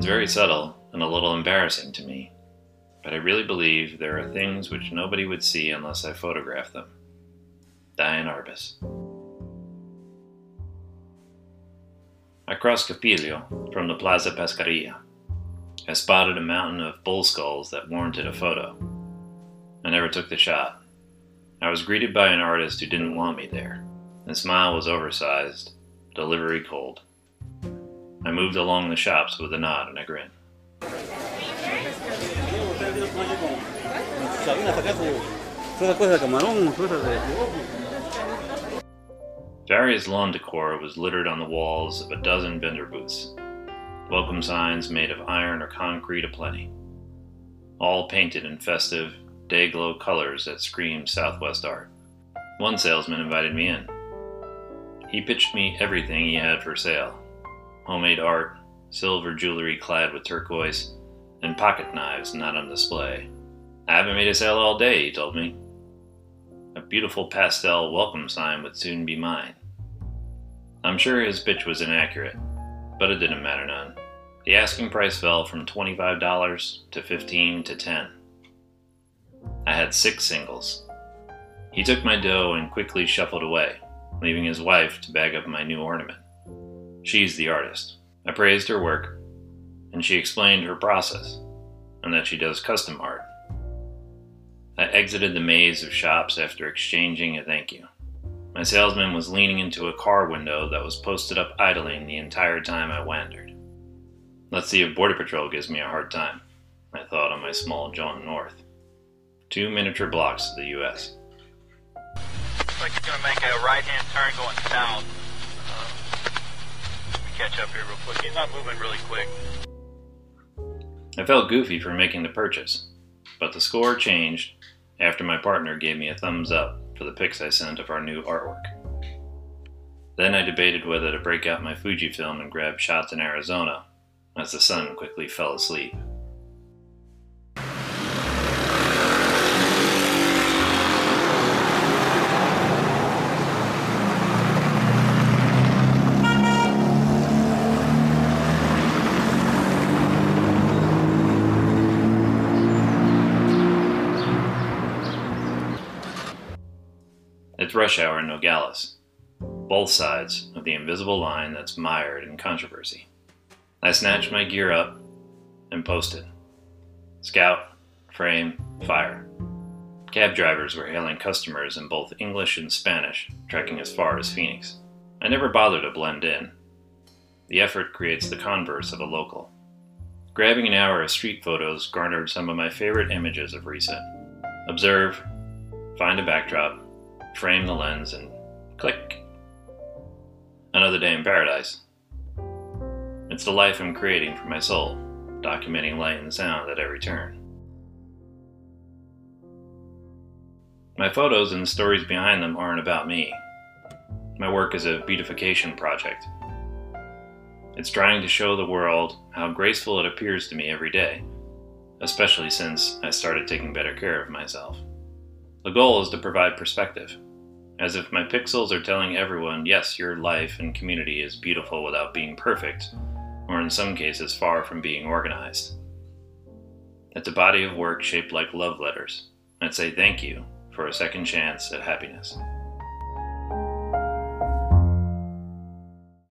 It's very subtle and a little embarrassing to me, but I really believe there are things which nobody would see unless I photograph them. Diane Arbus. I crossed Capilio from the Plaza Pescaria. I spotted a mountain of bull skulls that warranted a photo. I never took the shot. I was greeted by an artist who didn't want me there. His smile was oversized, delivery cold. I moved along the shops with a nod and a grin. Various lawn decor was littered on the walls of a dozen vendor booths. Welcome signs made of iron or concrete aplenty. All painted in festive, day-glow colors that scream Southwest art. One salesman invited me in. He pitched me everything he had for sale. Homemade art, silver jewelry clad with turquoise, and pocket knives not on display. I haven't made a sale all day, he told me. A beautiful pastel welcome sign would soon be mine. I'm sure his pitch was inaccurate, but it didn't matter none. The asking price fell from $25 to $15 to $10. I had 6 singles. He took my dough and quickly shuffled away, leaving his wife to bag up my new ornament. She's the artist. I praised her work, and she explained her process, and that she does custom art. I exited the maze of shops after exchanging a thank you. My salesman was leaning into a car window that was posted up idling the entire time I wandered. Let's see if Border Patrol gives me a hard time, I thought on my small jaunt north. 2 miniature blocks to the U.S. Looks like you're going to make a right-hand turn going south. Catch up here real quick. He's not moving really quick. I felt goofy for making the purchase, but the score changed after my partner gave me a thumbs up for the pics I sent of our new artwork. Then I debated whether to break out my Fujifilm and grab shots in Arizona as the sun quickly fell asleep. It's rush hour in Nogales, both sides of the invisible line that's mired in controversy. I snatched my gear up and posted. Scout, frame, fire. Cab drivers were hailing customers in both English and Spanish, trekking as far as Phoenix. I never bothered to blend in. The effort creates the converse of a local. Grabbing an hour of street photos garnered some of my favorite images of recent. Observe, find a backdrop, frame the lens, and click. Another day in paradise. It's the life I'm creating for my soul, documenting light and sound at every turn. My photos and the stories behind them aren't about me. My work is a beautification project. It's trying to show the world how graceful it appears to me every day, especially since I started taking better care of myself. The goal is to provide perspective, as if my pixels are telling everyone, yes, your life and community is beautiful without being perfect, or in some cases far from being organized. It's a body of work shaped like love letters, and say thank you for a second chance at happiness.